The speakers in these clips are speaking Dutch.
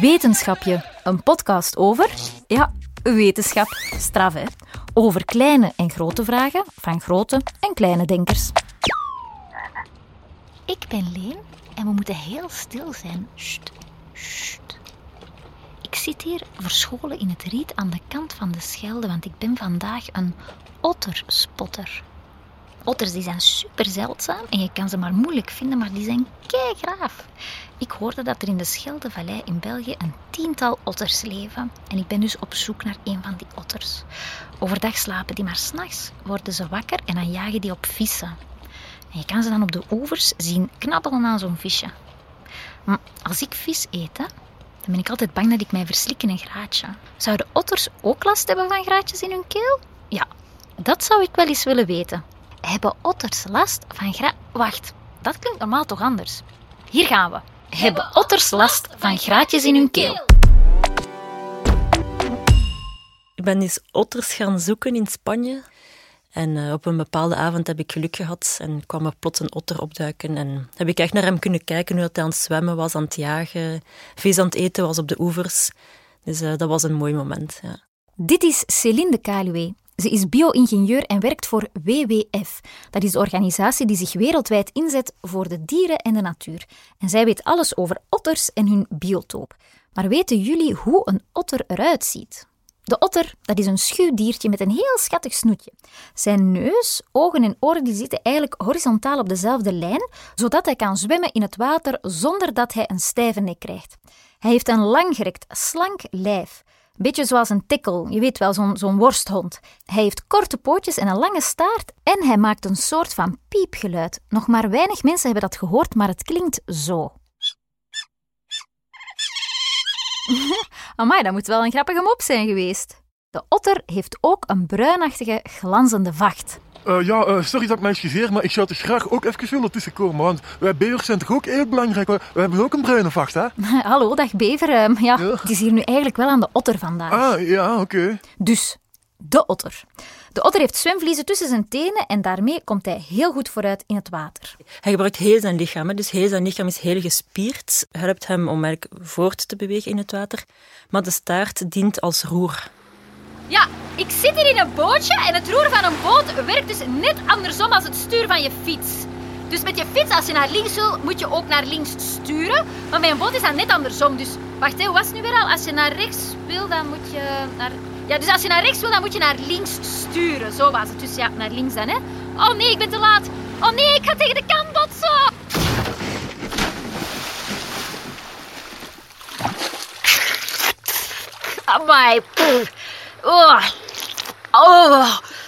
Wetenschapje, een podcast over... Ja, wetenschap. Straf, hè? Over kleine en grote vragen van grote en kleine denkers. Ik ben Leen en we moeten heel stil zijn. Sst, sst. Ik zit hier verscholen in het riet aan de kant van de Schelde, want ik ben vandaag een otterspotter. Otters die zijn super zeldzaam en je kan ze maar moeilijk vinden, maar die zijn keigraaf. Ik hoorde dat er in de Scheldevallei in België een 10-tal otters leven en ik ben dus op zoek naar een van die otters. Overdag slapen die, maar 's nachts worden ze wakker en dan jagen die op vissen. En je kan ze dan op de oevers zien knabbelen aan zo'n visje. Maar als ik vis eet, hè, dan ben ik altijd bang dat ik mij verslik in een graatje. Zouden otters ook last hebben van graatjes in hun keel? Ja, dat zou ik wel eens willen weten. Hebben otters last van Wacht, dat klinkt normaal toch anders? Hier gaan we. Hebben otters last van graatjes in hun keel? Ik ben eens otters gaan zoeken in Spanje. En op een bepaalde avond heb ik geluk gehad en kwam er plots een otter opduiken. En heb ik echt naar hem kunnen kijken, hoe hij aan het zwemmen was, aan het jagen, vis aan het eten was op de oevers. Dus dat was een mooi moment. Ja. Dit is Céline De Caluwé. Ze is bio-ingenieur en werkt voor WWF. Dat is de organisatie die zich wereldwijd inzet voor de dieren en de natuur. En zij weet alles over otters en hun biotoop. Maar weten jullie hoe een otter eruit ziet? De otter, dat is een schuw diertje met een heel schattig snoetje. Zijn neus, ogen en oren die zitten eigenlijk horizontaal op dezelfde lijn, zodat hij kan zwemmen in het water zonder dat hij een stijve nek krijgt. Hij heeft een langgerekt, slank lijf. Een beetje zoals een tikkel, je weet wel, zo'n worsthond. Hij heeft korte pootjes en een lange staart en hij maakt een soort van piepgeluid. Nog maar weinig mensen hebben dat gehoord, maar het klinkt zo. Amai, dat moet wel een grappige mop zijn geweest. De otter heeft ook een bruinachtige, glanzende vacht. Sorry dat ik me excuseer, maar ik zou het dus graag ook even willen tussenkomen, want wij bevers zijn toch ook heel belangrijk. Wij hebben ook een bruine vacht, hè? Hallo, dag bever. Het is hier nu eigenlijk wel aan de otter vandaag. Ah, ja, oké. Dus, de otter. De otter heeft zwemvliezen tussen zijn tenen en daarmee komt hij heel goed vooruit in het water. Hij gebruikt heel zijn lichaam, hè? Dus heel zijn lichaam is heel gespierd. Helpt hem om eigenlijk voort te bewegen in het water, maar de staart dient als roer. Ja, ik zit hier in een bootje en het roer van een boot werkt dus net andersom als het stuur van je fiets. Dus met je fiets, als je naar links wil, moet je ook naar links sturen. Maar bij een boot is dat net andersom. Dus wacht, hoe was het nu weer al? Als je naar rechts wil, dan moet je naar... Ja, dus als je naar rechts wil, dan moet je naar links sturen. Zo was het. Dus ja, naar links dan, hè. Oh nee, ik ben te laat. Oh nee, ik ga tegen de kant botsen. Amai, poeh. Oh,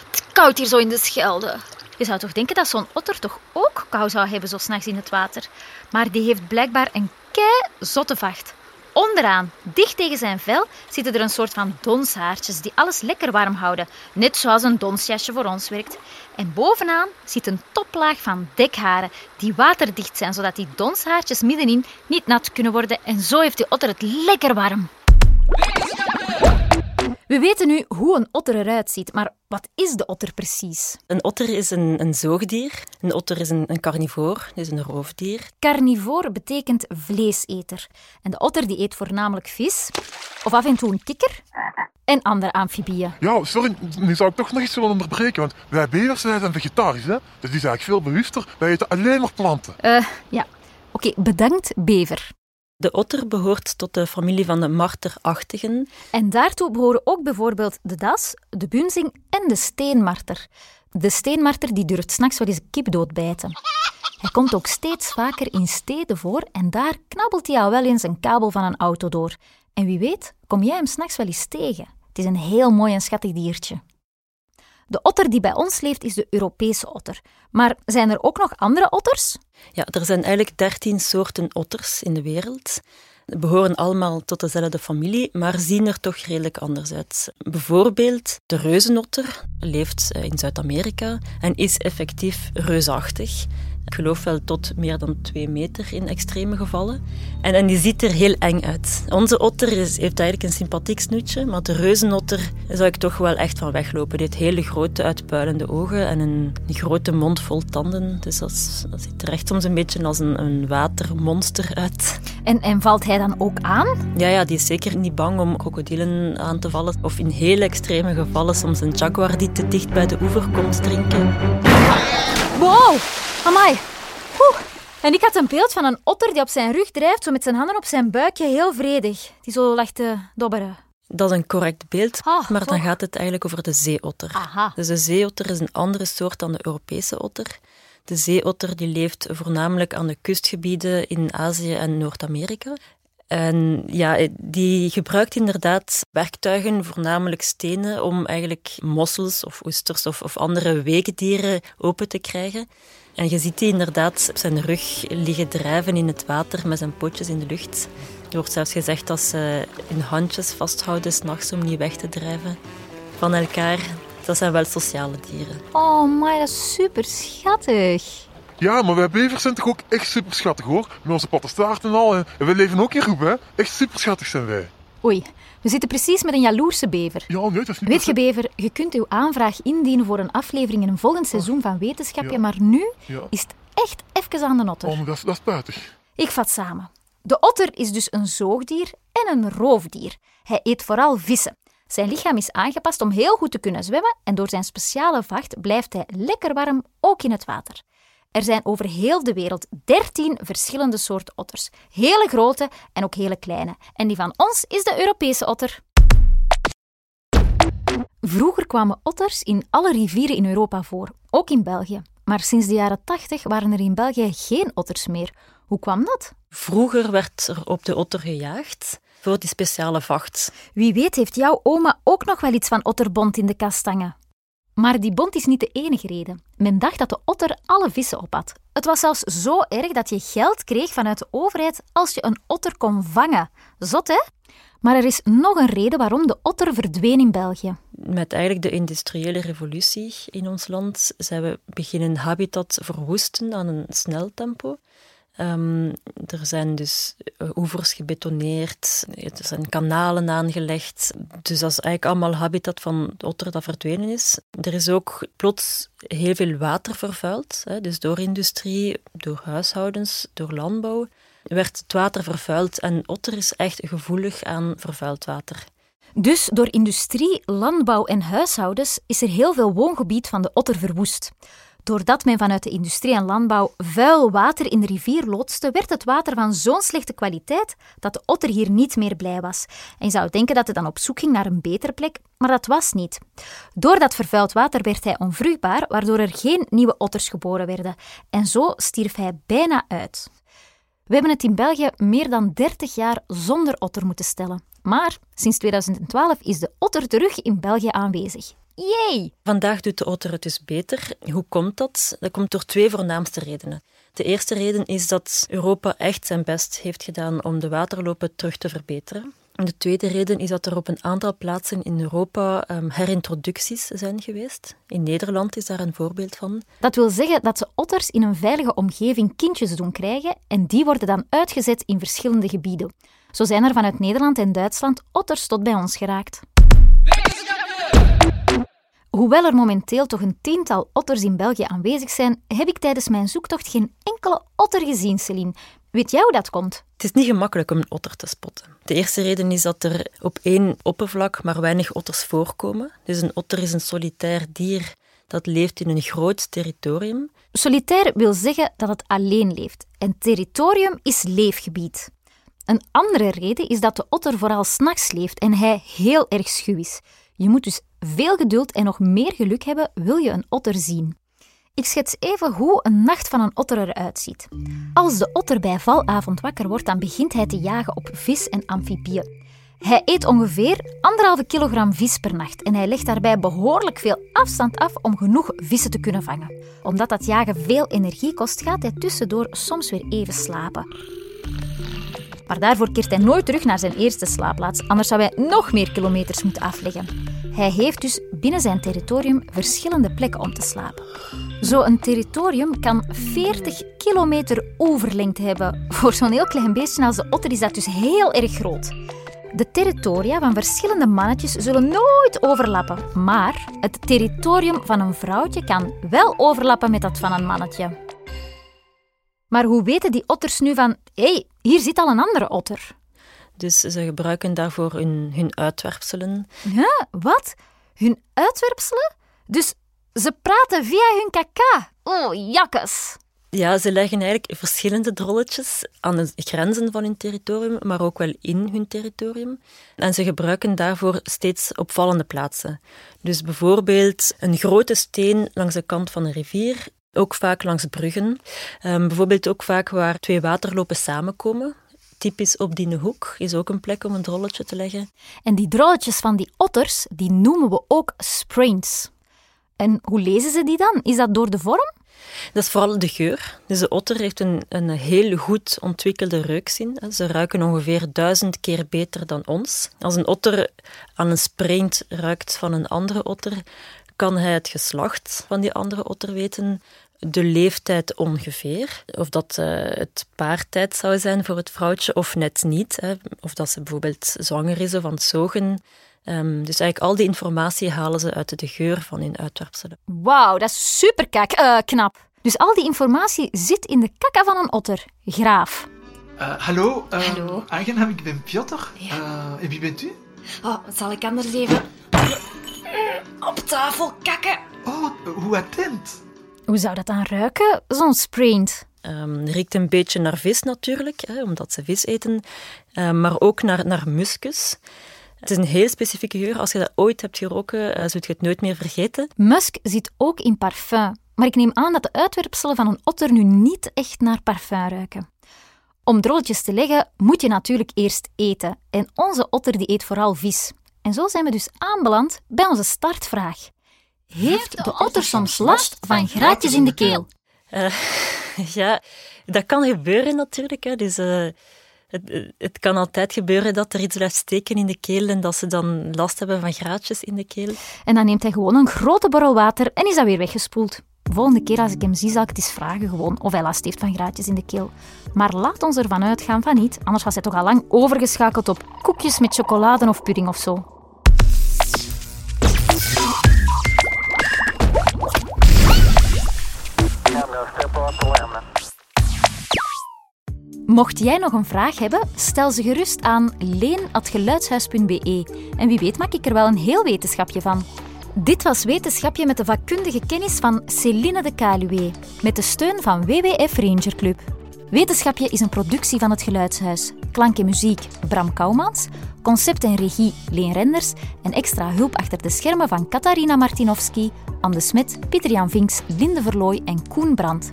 het is koud hier zo in de Schelde. Je zou toch denken dat zo'n otter toch ook kou zou hebben zo 's nachts in het water. Maar die heeft blijkbaar een keizotte vacht. Onderaan, dicht tegen zijn vel, zitten er een soort van donshaartjes die alles lekker warm houden. Net zoals een donsjasje voor ons werkt. En bovenaan zit een toplaag van dekharen die waterdicht zijn, zodat die donshaartjes middenin niet nat kunnen worden. En zo heeft die otter het lekker warm. We weten nu hoe een otter eruit ziet, maar wat is de otter precies? Een otter is een zoogdier. Een otter is een carnivoor, dus een roofdier. Carnivoor betekent vleeseter. En de otter die eet voornamelijk vis, of af en toe een kikker, en andere amfibieën. Ja, sorry, nu zou ik toch nog iets willen onderbreken, want wij bevers zijn vegetarisch, hè? Dus die zijn eigenlijk veel bewuster. Wij eten alleen maar planten. Oké, bedankt bever. De otter behoort tot de familie van de marterachtigen. En daartoe behoren ook bijvoorbeeld de das, de bunzing en de steenmarter. De steenmarter die durft 's nachts wel eens een kip doodbijten. Hij komt ook steeds vaker in steden voor en daar knabbelt hij al wel eens een kabel van een auto door. En wie weet, kom jij hem 's nachts wel eens tegen. Het is een heel mooi en schattig diertje. De otter die bij ons leeft is de Europese otter. Maar zijn er ook nog andere otters? Ja, er zijn eigenlijk 13 soorten otters in de wereld. Ze behoren allemaal tot dezelfde familie, maar zien er toch redelijk anders uit. Bijvoorbeeld de reuzenotter leeft in Zuid-Amerika en is effectief reusachtig. Ik geloof wel tot meer dan 2 meter in extreme gevallen. En die ziet er heel eng uit. Onze otter heeft eigenlijk een sympathiek snoetje, maar de reuzenotter zou ik toch wel echt van weglopen. Die heeft hele grote uitpuilende ogen en een grote mond vol tanden. Dus dat ziet er echt soms een beetje als een watermonster uit. En valt hij dan ook aan? Ja, die is zeker niet bang om krokodillen aan te vallen. Of in hele extreme gevallen soms een jaguar die te dicht bij de oever komt drinken. Wow! Amai. Oeh. En ik had een beeld van een otter die op zijn rug drijft, zo met zijn handen op zijn buikje, heel vredig. Die zo lag te dobberen. Dat is een correct beeld, maar dan gaat het eigenlijk over de zeeotter. Aha. Dus de zeeotter is een andere soort dan de Europese otter. De zeeotter die leeft voornamelijk aan de kustgebieden in Azië en Noord-Amerika. En ja, die gebruikt inderdaad werktuigen, voornamelijk stenen, om eigenlijk mossels of oesters of andere weekdieren open te krijgen. En je ziet die inderdaad op zijn rug liggen drijven in het water met zijn pootjes in de lucht. Er wordt zelfs gezegd dat ze hun handjes vasthouden 's nachts om niet weg te drijven van elkaar. Dat zijn wel sociale dieren. Oh my, dat is super schattig. Ja, maar wij bevers zijn toch ook echt super schattig, hoor. Met onze pattenstaart en al. En wij leven ook in groep, hè. Echt super schattig zijn wij. Oei, we zitten precies met een jaloerse bever. Ja, nee, dat is niet... Weet je, bever, je kunt uw aanvraag indienen voor een aflevering in een volgend seizoen van Wetenschapje. Ja. Maar nu is het echt even aan de otter. Oh, maar dat is spijtig. Ik vat samen. De otter is dus een zoogdier en een roofdier. Hij eet vooral vissen. Zijn lichaam is aangepast om heel goed te kunnen zwemmen en door zijn speciale vacht blijft hij lekker warm, ook in het water. Er zijn over heel de wereld 13 verschillende soorten otters. Hele grote en ook hele kleine. En die van ons is de Europese otter. Vroeger kwamen otters in alle rivieren in Europa voor, ook in België. Maar sinds de jaren 80 waren er in België geen otters meer. Hoe kwam dat? Vroeger werd er op de otter gejaagd voor die speciale vacht. Wie weet heeft jouw oma ook nog wel iets van otterbont in de kast hangen. Maar die bont is niet de enige reden. Men dacht dat de otter alle vissen opat. Het was zelfs zo erg dat je geld kreeg vanuit de overheid als je een otter kon vangen. Zot, hè? Maar er is nog een reden waarom de otter verdween in België. Met eigenlijk de industriële revolutie in ons land zijn we beginnen habitat verwoesten aan een snel tempo. Er zijn dus oevers gebetoneerd, er zijn kanalen aangelegd. Dus dat is eigenlijk allemaal habitat van de otter dat verdwenen is. Er is ook plots heel veel water vervuild. Dus door industrie, door huishoudens, door landbouw werd het water vervuild. En otter is echt gevoelig aan vervuild water. Dus door industrie, landbouw en huishoudens is er heel veel woongebied van de otter verwoest. Doordat men vanuit de industrie en landbouw vuil water in de rivier loodste, werd het water van zo'n slechte kwaliteit dat de otter hier niet meer blij was. En je zou denken dat hij dan op zoek ging naar een betere plek, maar dat was niet. Door dat vervuild water werd hij onvruchtbaar, waardoor er geen nieuwe otters geboren werden. En zo stierf hij bijna uit. We hebben het in België meer dan 30 jaar zonder otter moeten stellen. Maar sinds 2012 is de otter terug in België aanwezig. Yay! Vandaag doet de otter het dus beter. Hoe komt dat? Dat komt door 2 voornaamste redenen. De eerste reden is dat Europa echt zijn best heeft gedaan om de waterlopen terug te verbeteren. De tweede reden is dat er op een aantal plaatsen in Europa herintroducties zijn geweest. In Nederland is daar een voorbeeld van. Dat wil zeggen dat ze otters in een veilige omgeving kindjes doen krijgen en die worden dan uitgezet in verschillende gebieden. Zo zijn er vanuit Nederland en Duitsland otters tot bij ons geraakt. Hoewel er momenteel toch een 10-tal otters in België aanwezig zijn, heb ik tijdens mijn zoektocht geen enkele otter gezien, Céline. Weet jij hoe dat komt? Het is niet gemakkelijk om een otter te spotten. De eerste reden is dat er op 1 oppervlak maar weinig otters voorkomen. Dus een otter is een solitair dier dat leeft in een groot territorium. Solitair wil zeggen dat het alleen leeft. En territorium is leefgebied. Een andere reden is dat de otter vooral 's nachts leeft en hij heel erg schuw is. Je moet dus veel geduld en nog meer geluk hebben, wil je een otter zien. Ik schets even hoe een nacht van een otter eruit ziet. Als de otter bij valavond wakker wordt, dan begint hij te jagen op vis en amfibieën. Hij eet ongeveer 1,5 kilogram vis per nacht en hij legt daarbij behoorlijk veel afstand af om genoeg vissen te kunnen vangen. Omdat dat jagen veel energie kost, gaat hij tussendoor soms weer even slapen. Maar daarvoor keert hij nooit terug naar zijn eerste slaapplaats, anders zou hij nog meer kilometers moeten afleggen. Hij heeft dus binnen zijn territorium verschillende plekken om te slapen. Zo'n territorium kan 40 kilometer oeverlengte hebben. Voor zo'n heel klein beestje als de otter is dat dus heel erg groot. De territoria van verschillende mannetjes zullen nooit overlappen, maar het territorium van een vrouwtje kan wel overlappen met dat van een mannetje. Maar hoe weten die otters nu van, hé, hier zit al een andere otter? Dus ze gebruiken daarvoor hun uitwerpselen. Ja, wat? Hun uitwerpselen? Dus ze praten via hun kaka. Oh, jakkes. Ja, ze leggen eigenlijk verschillende drolletjes aan de grenzen van hun territorium, maar ook wel in hun territorium. En ze gebruiken daarvoor steeds opvallende plaatsen. Dus bijvoorbeeld een grote steen langs de kant van een rivier, ook vaak langs bruggen. Bijvoorbeeld ook vaak waar twee waterlopen samenkomen. Typisch op die hoek is ook een plek om een drolletje te leggen. En die drolletjes van die otters, die noemen we ook sprains. En hoe lezen ze die dan? Is dat door de vorm? Dat is vooral de geur. Dus de otter heeft een heel goed ontwikkelde reukzin. Ze ruiken ongeveer 1000 keer beter dan ons. Als een otter aan een spraint ruikt van een andere otter, kan hij het geslacht van die andere otter weten, de leeftijd ongeveer. Of dat het paartijd zou zijn voor het vrouwtje of net niet. Hè. Of dat ze bijvoorbeeld zwanger is of aan het zogen. Dus eigenlijk al die informatie halen ze uit de geur van hun uitwerpselen. Wauw, dat is super knap. Dus al die informatie zit in de kaka van een otter. Graaf. Hallo. Aangenaam, ik ben Piotr. Ja. En wie bent u? Oh, zal ik anders even op tafel kakken? Oh, hoe attent. Hoe zou dat dan ruiken, zo'n spraint? Riekt een beetje naar vis natuurlijk, hè, omdat ze vis eten. Maar ook naar muskus. Het is een heel specifieke geur. Als je dat ooit hebt geroken, zult je het nooit meer vergeten. Musk zit ook in parfum. Maar ik neem aan dat de uitwerpselen van een otter nu niet echt naar parfum ruiken. Om drolletjes te leggen, moet je natuurlijk eerst eten. En onze otter die eet vooral vis. En zo zijn we dus aanbeland bij onze startvraag. Heeft de otter soms last van graatjes in de keel? Ja, dat kan gebeuren natuurlijk. Hè. Dus het kan altijd gebeuren dat er iets blijft steken in de keel en dat ze dan last hebben van graatjes in de keel. En dan neemt hij gewoon een grote borrel water en is dat weer weggespoeld. De volgende keer als ik hem zie, zal ik het eens vragen gewoon of hij last heeft van graatjes in de keel. Maar laat ons ervan uitgaan van niet, anders was hij toch al lang overgeschakeld op koekjes met chocolade of pudding of zo. Mocht jij nog een vraag hebben, stel ze gerust aan leen@geluidshuis.be en wie weet maak ik er wel een heel wetenschapje van. Dit was Wetenschapje met de vakkundige kennis van Céline De Caluwé, met de steun van WWF Ranger Club. Wetenschapje is een productie van het Geluidshuis. Klank en muziek Bram Kouwmans, concept en regie Leen Renders en extra hulp achter de schermen van Katarina Martinovski, Anne de Smet, Pieter-Jan Vinks, Linde Verlooij en Koen Brandt.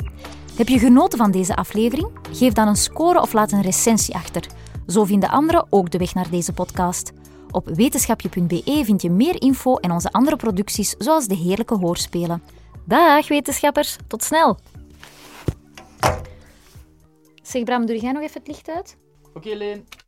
Heb je genoten van deze aflevering? Geef dan een score of laat een recensie achter. Zo vinden anderen ook de weg naar deze podcast. Op wetenschapje.be vind je meer info en onze andere producties, zoals de heerlijke hoorspelen. Dag wetenschappers, tot snel! Zeg Bram, doe jij nog even het licht uit? Oké, Leen.